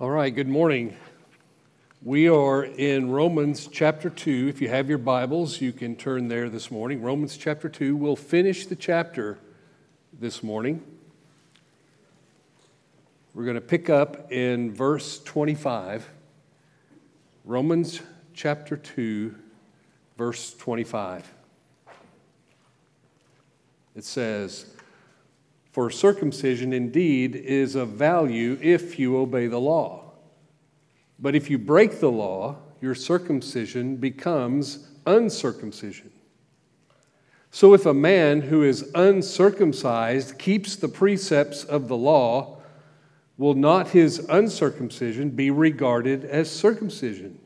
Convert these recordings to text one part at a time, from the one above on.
All right, good morning. We are in Romans chapter 2. If you have your Bibles, you can turn there this morning. Romans chapter 2. We'll finish the chapter this morning. We're going to pick up in verse 25. Romans chapter 2, verse 25. It says, "For circumcision indeed is of value if you obey the law. But if you break the law, your circumcision becomes uncircumcision. So if a man who is uncircumcised keeps the precepts of the law, will not his uncircumcision be regarded as circumcision?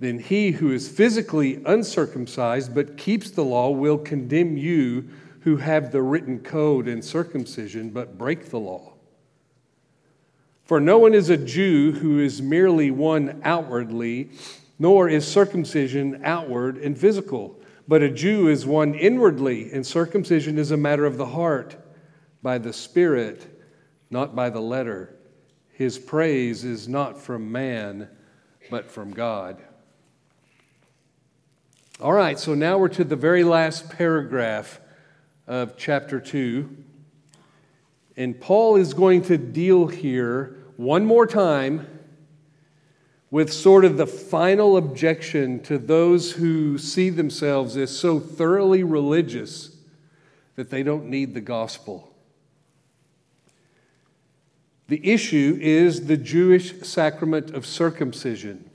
Then he who is physically uncircumcised but keeps the law will condemn you who have the written code and circumcision, but break the law. For no one is a Jew who is merely one outwardly, nor is circumcision outward and physical. But a Jew is one inwardly, and circumcision is a matter of the heart, by the Spirit, not by the letter. His praise is not from man, but from God." All right, so now we're to the very last paragraph of chapter 2. And Paul is going to deal here one more time with sort of the final objection to those who see themselves as so thoroughly religious that they don't need the gospel. The issue is the Jewish sacrament of circumcision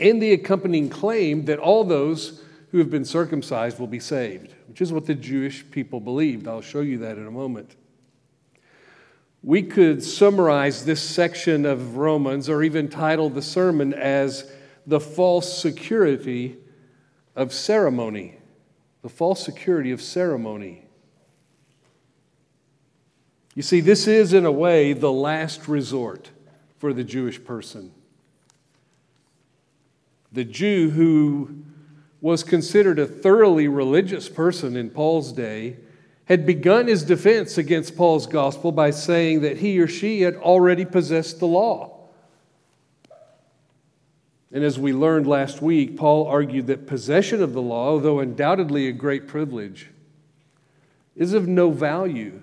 and the accompanying claim that all those who have been circumcised will be saved, which is what the Jewish people believed. I'll show you that in a moment. We could summarize this section of Romans, or even title the sermon, as the false security of ceremony. The false security of ceremony. You see, this is, in a way, the last resort for the Jewish person. The Jew who was considered a thoroughly religious person in Paul's day, had begun his defense against Paul's gospel by saying that he or she had already possessed the law. And as we learned last week, Paul argued that possession of the law, although undoubtedly a great privilege, is of no value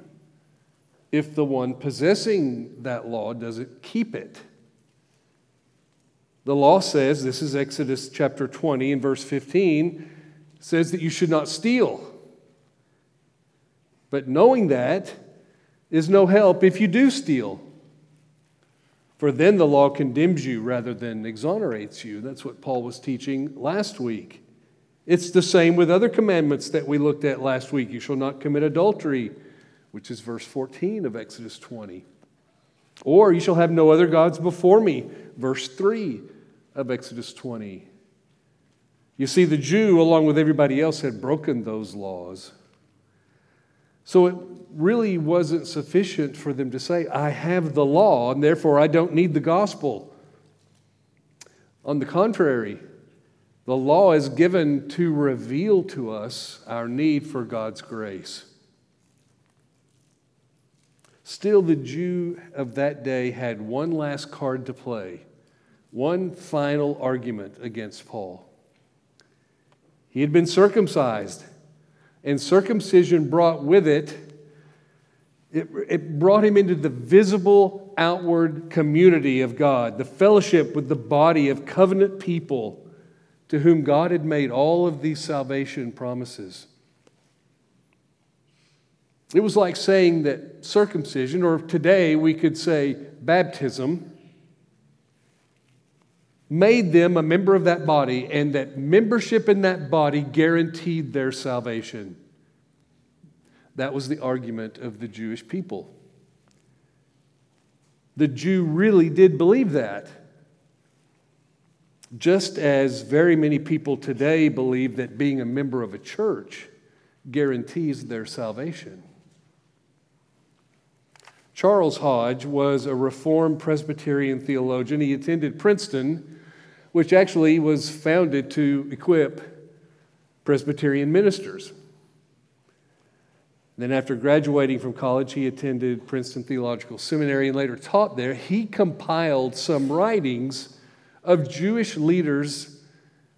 if the one possessing that law doesn't keep it. The law says, this is Exodus chapter 20 and verse 15, says that you should not steal. But knowing that is no help if you do steal. For then the law condemns you rather than exonerates you. That's what Paul was teaching last week. It's the same with other commandments that we looked at last week. You shall not commit adultery, which is verse 14 of Exodus 20. Or you shall have no other gods before me, verse 3 of Exodus 20. You see, the Jew, along with everybody else, had broken those laws. So it really wasn't sufficient for them to say, I have the law, and therefore I don't need the gospel. On the contrary, the law is given to reveal to us our need for God's grace. Still, the Jew of that day had one last card to play, one final argument against Paul. He had been circumcised, and circumcision brought with it brought him into the visible outward community of God, the fellowship with the body of covenant people to whom God had made all of these salvation promises. It was like saying that circumcision, or today we could say baptism, made them a member of that body, and that membership in that body guaranteed their salvation. That was the argument of the Jewish people. The Jew really did believe that. Just as very many people today believe that being a member of a church guarantees their salvation. Charles Hodge was a Reformed Presbyterian theologian. He attended Princeton, which actually was founded to equip Presbyterian ministers. Then after graduating from college, he attended Princeton Theological Seminary and later taught there. He compiled some writings of Jewish leaders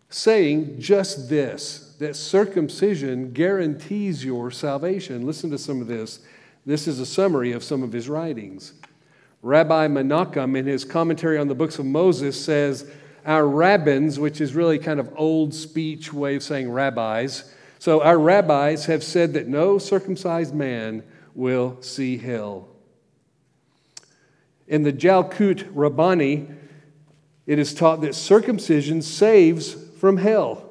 saying just this, that circumcision guarantees your salvation. Listen to some of this. This is a summary of some of his writings. Rabbi Menachem, in his commentary on the books of Moses, says, our rabbins, which is really kind of old speech way of saying rabbis, so our rabbis have said that no circumcised man will see hell. In the Jalkut Rabbani, it is taught that circumcision saves from hell.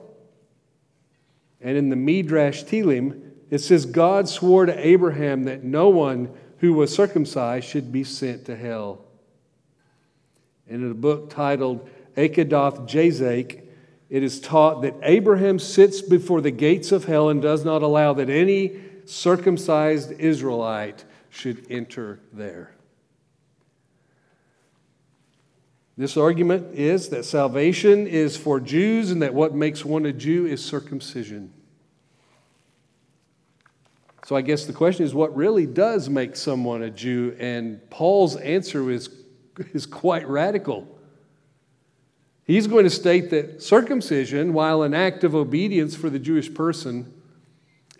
And in the Midrash Tehilim, it says God swore to Abraham that no one who was circumcised should be sent to hell. And in a book titled Akadoth Jezek, it is taught that Abraham sits before the gates of hell and does not allow that any circumcised Israelite should enter there. This argument is that salvation is for Jews and that what makes one a Jew is circumcision. So I guess the question is, what really does make someone a Jew? And Paul's answer is quite radical. He's going to state that circumcision, while an act of obedience for the Jewish person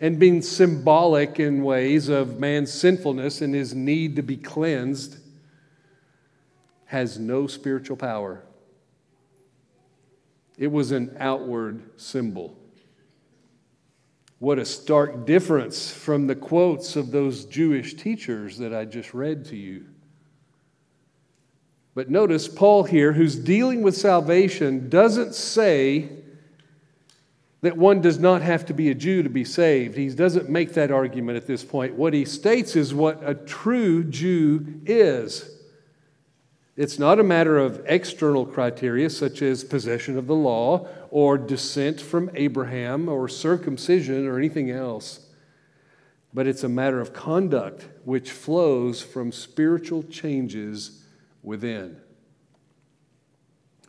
and being symbolic in ways of man's sinfulness and his need to be cleansed, has no spiritual power. It was an outward symbol. What a stark difference from the quotes of those Jewish teachers that I just read to you. But notice Paul here, who's dealing with salvation, doesn't say that one does not have to be a Jew to be saved. He doesn't make that argument at this point. What he states is what a true Jew is. It's not a matter of external criteria such as possession of the law or descent from Abraham or circumcision or anything else. But it's a matter of conduct which flows from spiritual changes within.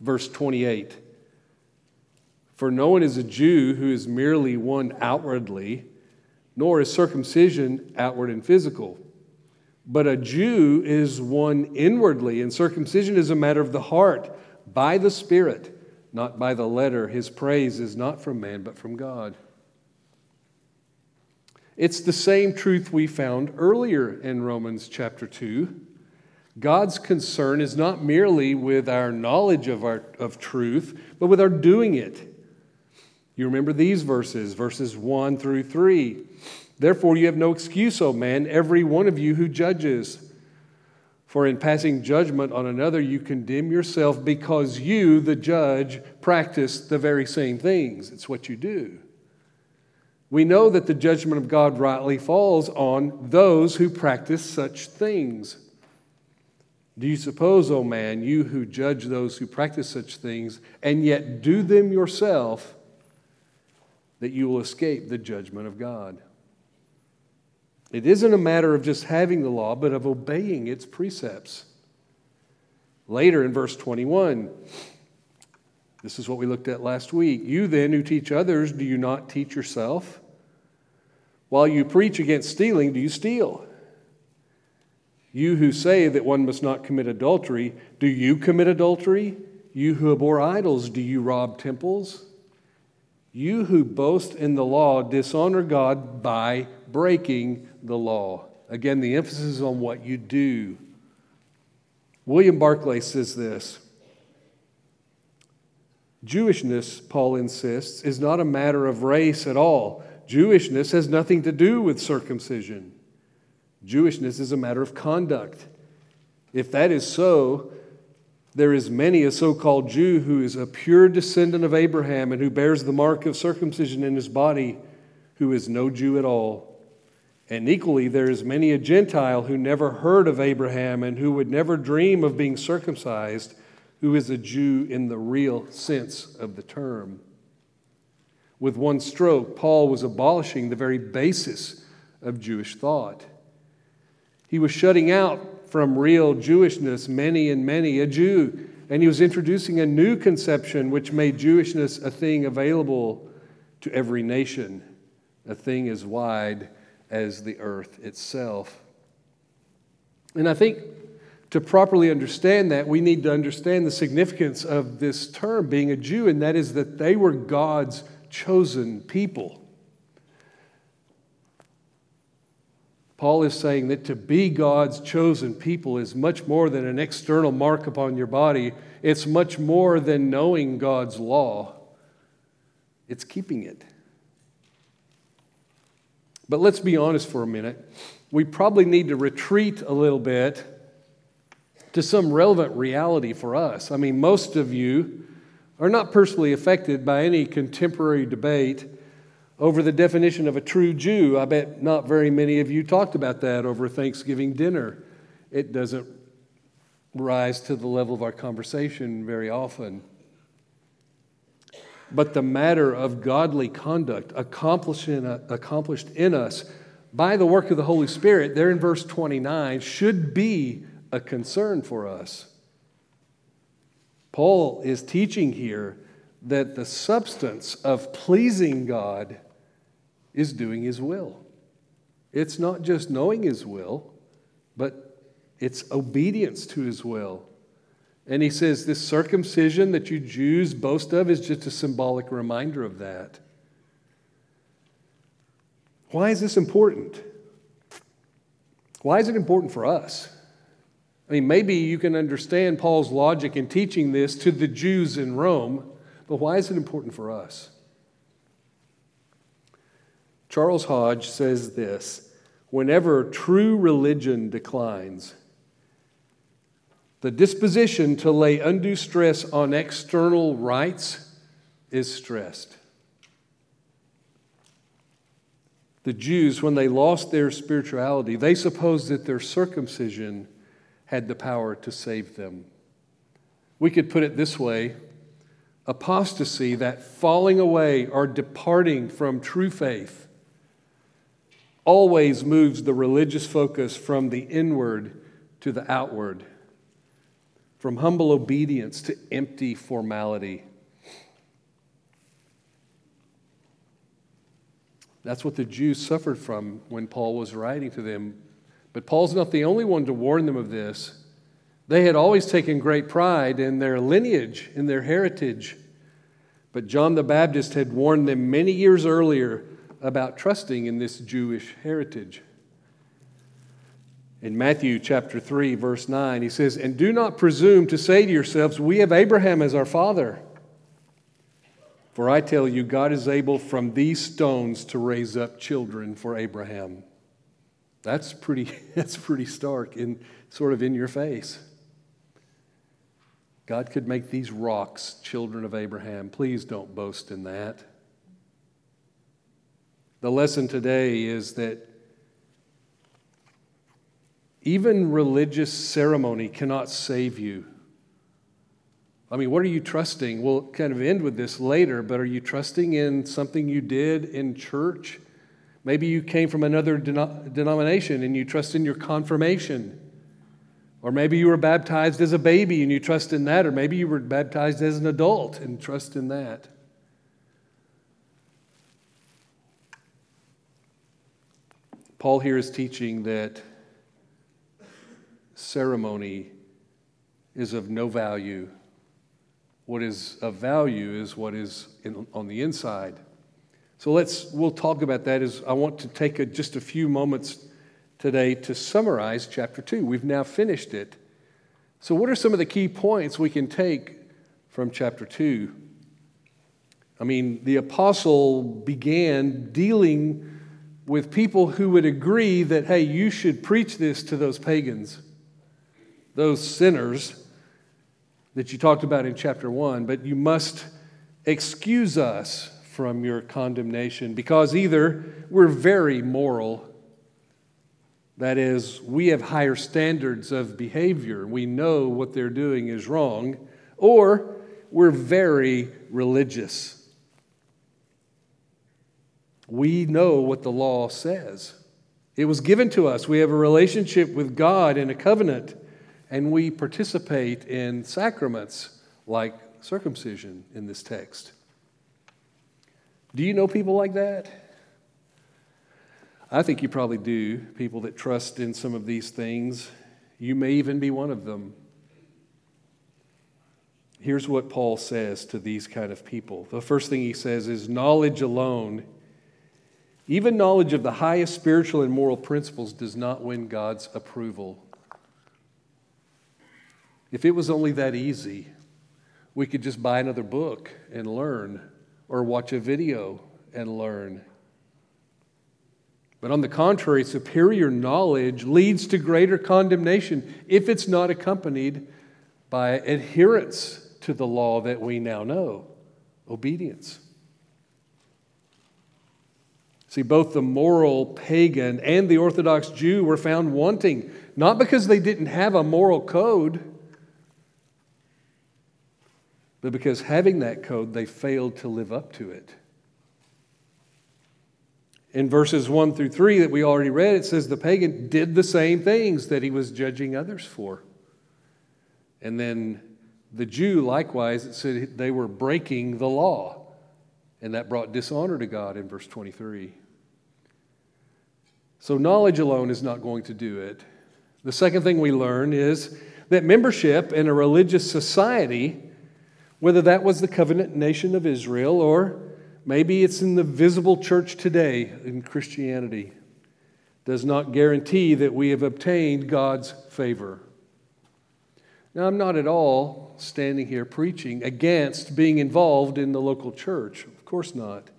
Verse 28, for no one is a Jew who is merely one outwardly, nor is circumcision outward and physical. But a Jew is one inwardly, and circumcision is a matter of the heart, by the Spirit, not by the letter. His praise is not from man, but from God. It's the same truth we found earlier in Romans chapter 2. God's concern is not merely with our knowledge of truth, but with our doing it. You remember these verses, verses 1 through 3. Therefore you have no excuse, O man, every one of you who judges. For in passing judgment on another you condemn yourself, because you, the judge, practice the very same things. It's what you do. We know that the judgment of God rightly falls on those who practice such things. Do you suppose, O man, you who judge those who practice such things, and yet do them yourself, that you will escape the judgment of God? It isn't a matter of just having the law, but of obeying its precepts. Later in verse 21, this is what we looked at last week. You then who teach others, do you not teach yourself? While you preach against stealing, do you steal? You who say that one must not commit adultery, do you commit adultery? You who abhor idols, do you rob temples? You who boast in the law, dishonor God by breaking the law. Again, the emphasis is on what you do. William Barclay says this. Jewishness, Paul insists, is not a matter of race at all. Jewishness has nothing to do with circumcision. Jewishness is a matter of conduct. If that is so, there is many a so-called Jew who is a pure descendant of Abraham and who bears the mark of circumcision in his body, who is no Jew at all. And equally, there is many a Gentile who never heard of Abraham and who would never dream of being circumcised, who is a Jew in the real sense of the term. With one stroke, Paul was abolishing the very basis of Jewish thought. He was shutting out from real Jewishness many and many a Jew, and he was introducing a new conception which made Jewishness a thing available to every nation, a thing as wide as the earth itself. And I think to properly understand that, we need to understand the significance of this term being a Jew, and that is that they were God's chosen people. Paul is saying that to be God's chosen people is much more than an external mark upon your body. It's much more than knowing God's law. It's keeping it. But let's be honest for a minute. We probably need to retreat a little bit to some relevant reality for us. I mean, most of you are not personally affected by any contemporary debate over the definition of a true Jew. I bet not very many of you talked about that over Thanksgiving dinner. It doesn't rise to the level of our conversation very often. But the matter of godly conduct accomplished in us by the work of the Holy Spirit, there in verse 29, should be a concern for us. Paul is teaching here that the substance of pleasing God is doing His will. It's not just knowing His will, but it's obedience to His will. And he says this circumcision that you Jews boast of is just a symbolic reminder of that. Why is this important? Why is it important for us? I mean, maybe you can understand Paul's logic in teaching this to the Jews in Rome, but why is it important for us? Charles Hodge says this: whenever true religion declines, the disposition to lay undue stress on external rites is stressed. The Jews, when they lost their spirituality, they supposed that their circumcision had the power to save them. We could put it this way: apostasy, that falling away or departing from true faith, always moves the religious focus from the inward to the outward, from humble obedience to empty formality. That's what the Jews suffered from when Paul was writing to them. But Paul's not the only one to warn them of this. They had always taken great pride in their lineage, in their heritage. But John the Baptist had warned them many years earlier about trusting in this Jewish heritage. In Matthew chapter 3, verse 9, he says, "And do not presume to say to yourselves, 'We have Abraham as our father.' For I tell you, God is able from these stones to raise up children for Abraham." That's pretty stark and sort of in your face. God could make these rocks children of Abraham. Please don't boast in that. The lesson today is that even religious ceremony cannot save you. I mean, what are you trusting? We'll kind of end with this later, but are you trusting in something you did in church? Maybe you came from another denomination and you trust in your confirmation. Or maybe you were baptized as a baby and you trust in that. Or maybe you were baptized as an adult and trust in that. Paul here is teaching that ceremony is of no value. What is of value is what is on the inside. So we'll talk about that. I want to take just a few moments today to summarize chapter 2. We've now finished it. So what are some of the key points we can take from chapter 2? I mean, the apostle began dealing with people who would agree that, hey, you should preach this to those pagans, those sinners that you talked about in chapter 1, but you must excuse us from your condemnation, because either we're very moral, that is, we have higher standards of behavior, we know what they're doing is wrong, or we're very religious. We know what the law says. It was given to us. We have a relationship with God in a covenant, and we participate in sacraments like circumcision in this text. Do you know people like that? I think you probably do, people that trust in some of these things. You may even be one of them. Here's what Paul says to these kind of people. The first thing he says is knowledge alone, even knowledge of the highest spiritual and moral principles, does not win God's approval. If it was only that easy, we could just buy another book and learn, or watch a video and learn. But on the contrary, superior knowledge leads to greater condemnation if it's not accompanied by adherence to the law that we now know, obedience. See, both the moral pagan and the Orthodox Jew were found wanting, not because they didn't have a moral code, but because having that code, they failed to live up to it. In verses 1 through 3 that we already read, it says the pagan did the same things that he was judging others for. And then the Jew, likewise, it said they were breaking the law. And that brought dishonor to God in verse 23. So knowledge alone is not going to do it. The second thing we learn is that membership in a religious society, whether that was the covenant nation of Israel or maybe it's in the visible church today in Christianity, does not guarantee that we have obtained God's favor. Now, I'm not at all standing here preaching against being involved in the local church. Of course not.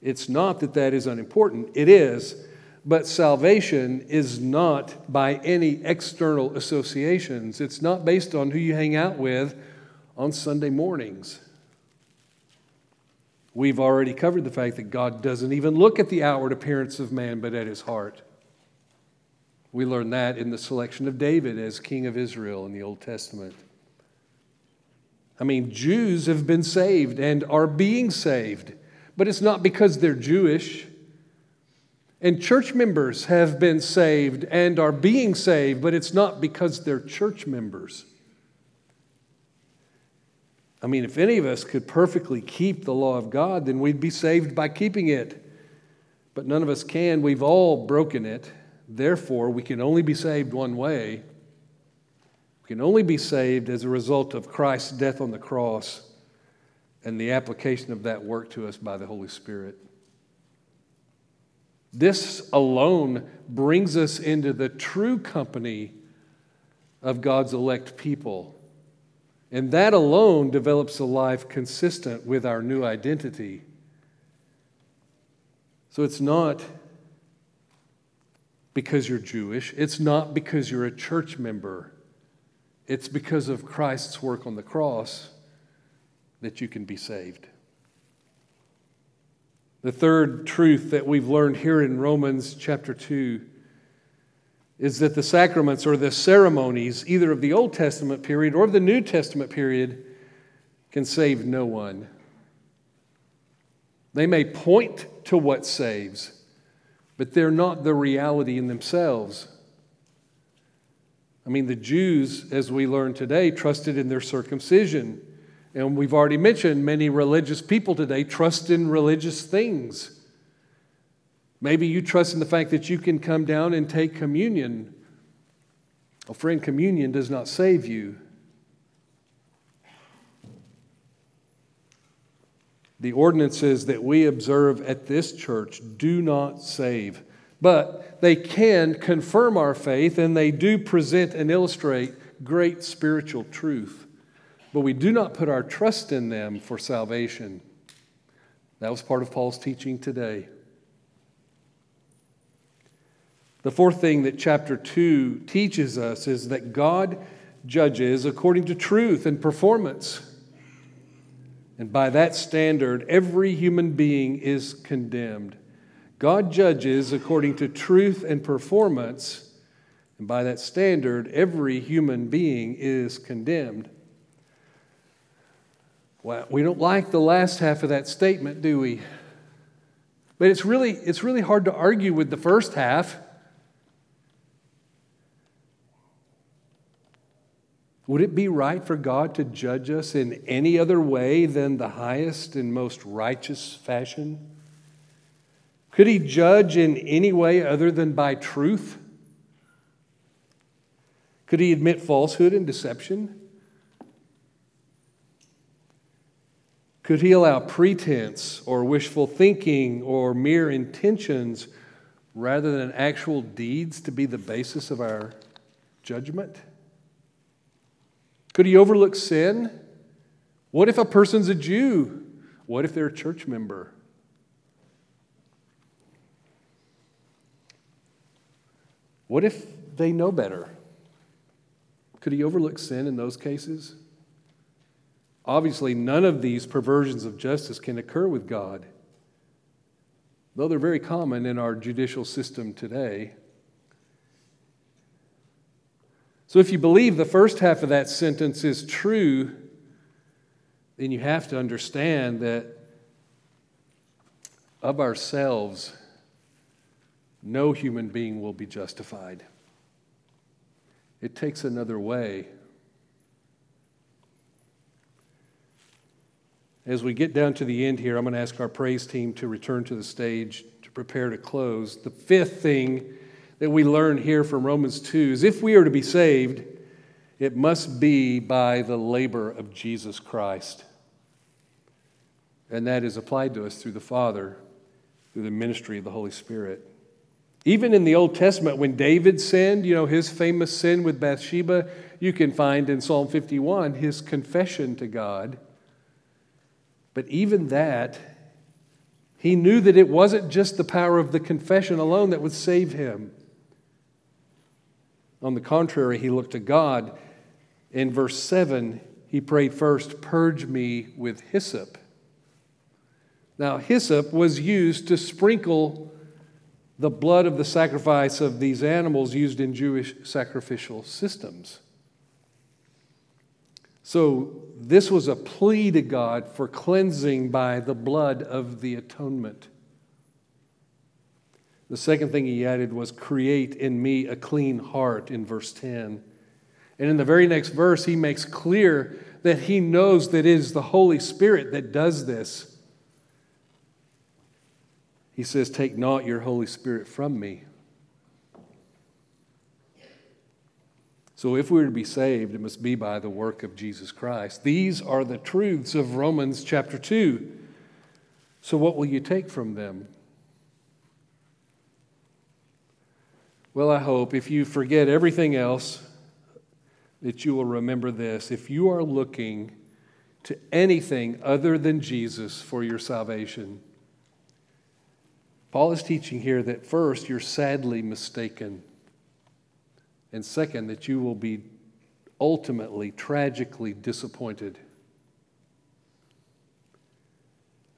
It's not that that is unimportant. It is. But salvation is not by any external associations. It's not based on who you hang out with on Sunday mornings. We've already covered the fact that God doesn't even look at the outward appearance of man, but at his heart. We learn that in the selection of David as king of Israel in the Old Testament. I mean, Jews have been saved and are being saved, but it's not because they're Jewish. And church members have been saved and are being saved, but it's not because they're church members. I mean, if any of us could perfectly keep the law of God, then we'd be saved by keeping it. But none of us can. We've all broken it. Therefore, we can only be saved one way. We can only be saved as a result of Christ's death on the cross and the application of that work to us by the Holy Spirit. This alone brings us into the true company of God's elect people. And that alone develops a life consistent with our new identity. So it's not because you're Jewish. It's not because you're a church member. It's because of Christ's work on the cross that you can be saved. The third truth that we've learned here in Romans chapter 2 is that the sacraments or the ceremonies, either of the Old Testament period or the New Testament period, can save no one. They may point to what saves, but they're not the reality in themselves. I mean, the Jews, as we learn today, trusted in their circumcision. And we've already mentioned many religious people today trust in religious things. Maybe you trust in the fact that you can come down and take communion. Well, friend, communion does not save you. The ordinances that we observe at this church do not save, but they can confirm our faith, and they do present and illustrate great spiritual truth. But we do not put our trust in them for salvation. That was part of Paul's teaching today. The fourth thing that chapter 2 teaches us is that God judges according to truth and performance. And by that standard, every human being is condemned. God judges according to truth and performance. And by that standard, every human being is condemned. Well, we don't like the last half of that statement, do we? But it's really hard to argue with the first half. Would it be right for God to judge us in any other way than the highest and most righteous fashion? Could he judge in any way other than by truth? Could he admit falsehood and deception? Could he allow pretense or wishful thinking or mere intentions rather than actual deeds to be the basis of our judgment? Could he overlook sin? What if a person's a Jew? What if they're a church member? What if they know better? Could he overlook sin in those cases? Obviously, none of these perversions of justice can occur with God, though they're very common in our judicial system today. So if you believe the first half of that sentence is true, then you have to understand that of ourselves, no human being will be justified. It takes another way. As we get down to the end here, I'm going to ask our praise team to return to the stage to prepare to close. The fifth thing that we learn here from Romans 2 is if we are to be saved, it must be by the labor of Jesus Christ. And that is applied to us through the Father, through the ministry of the Holy Spirit. Even in the Old Testament, when David sinned, his famous sin with Bathsheba, you can find in Psalm 51 his confession to God. But even that, he knew that it wasn't just the power of the confession alone that would save him. On the contrary, he looked to God. In verse 7, he prayed first, "Purge me with hyssop." Now, hyssop was used to sprinkle the blood of the sacrifice of these animals used in Jewish sacrificial systems. So this was a plea to God for cleansing by the blood of the atonement. The second thing he added was, "Create in me a clean heart," in verse 10. And in the very next verse, he makes clear that he knows that it is the Holy Spirit that does this. He says, "Take not your Holy Spirit from me." So if we were to be saved, it must be by the work of Jesus Christ. These are the truths of Romans chapter 2. So what will you take from them? Well, I hope if you forget everything else, that you will remember this. If you are looking to anything other than Jesus for your salvation, Paul is teaching here that first, you're sadly mistaken. And second, that you will be ultimately, tragically disappointed.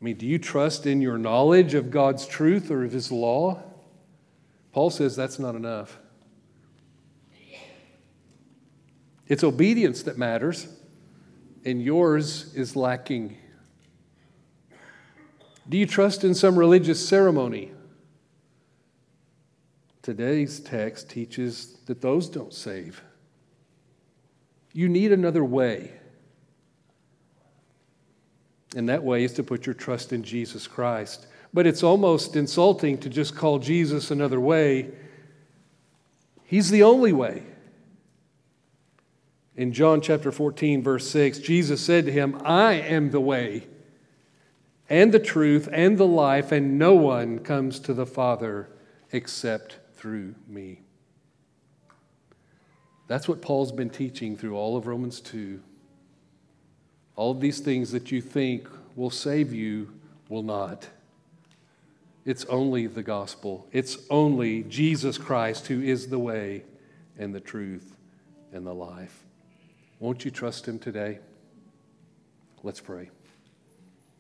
I mean, do you trust in your knowledge of God's truth or of His law? Paul says that's not enough. It's obedience that matters, and yours is lacking. Do you trust in some religious ceremony? Today's text teaches that those don't save. You need another way. And that way is to put your trust in Jesus Christ. But it's almost insulting to just call Jesus another way. He's the only way. In John chapter 14, verse 6, Jesus said to him, "I am the way and the truth and the life, and no one comes to the Father except through me." That's what Paul's been teaching through all of Romans 2. All of these things that you think will save you will not. It's only the gospel. It's only Jesus Christ who is the way and the truth and the life. Won't you trust Him today? Let's pray.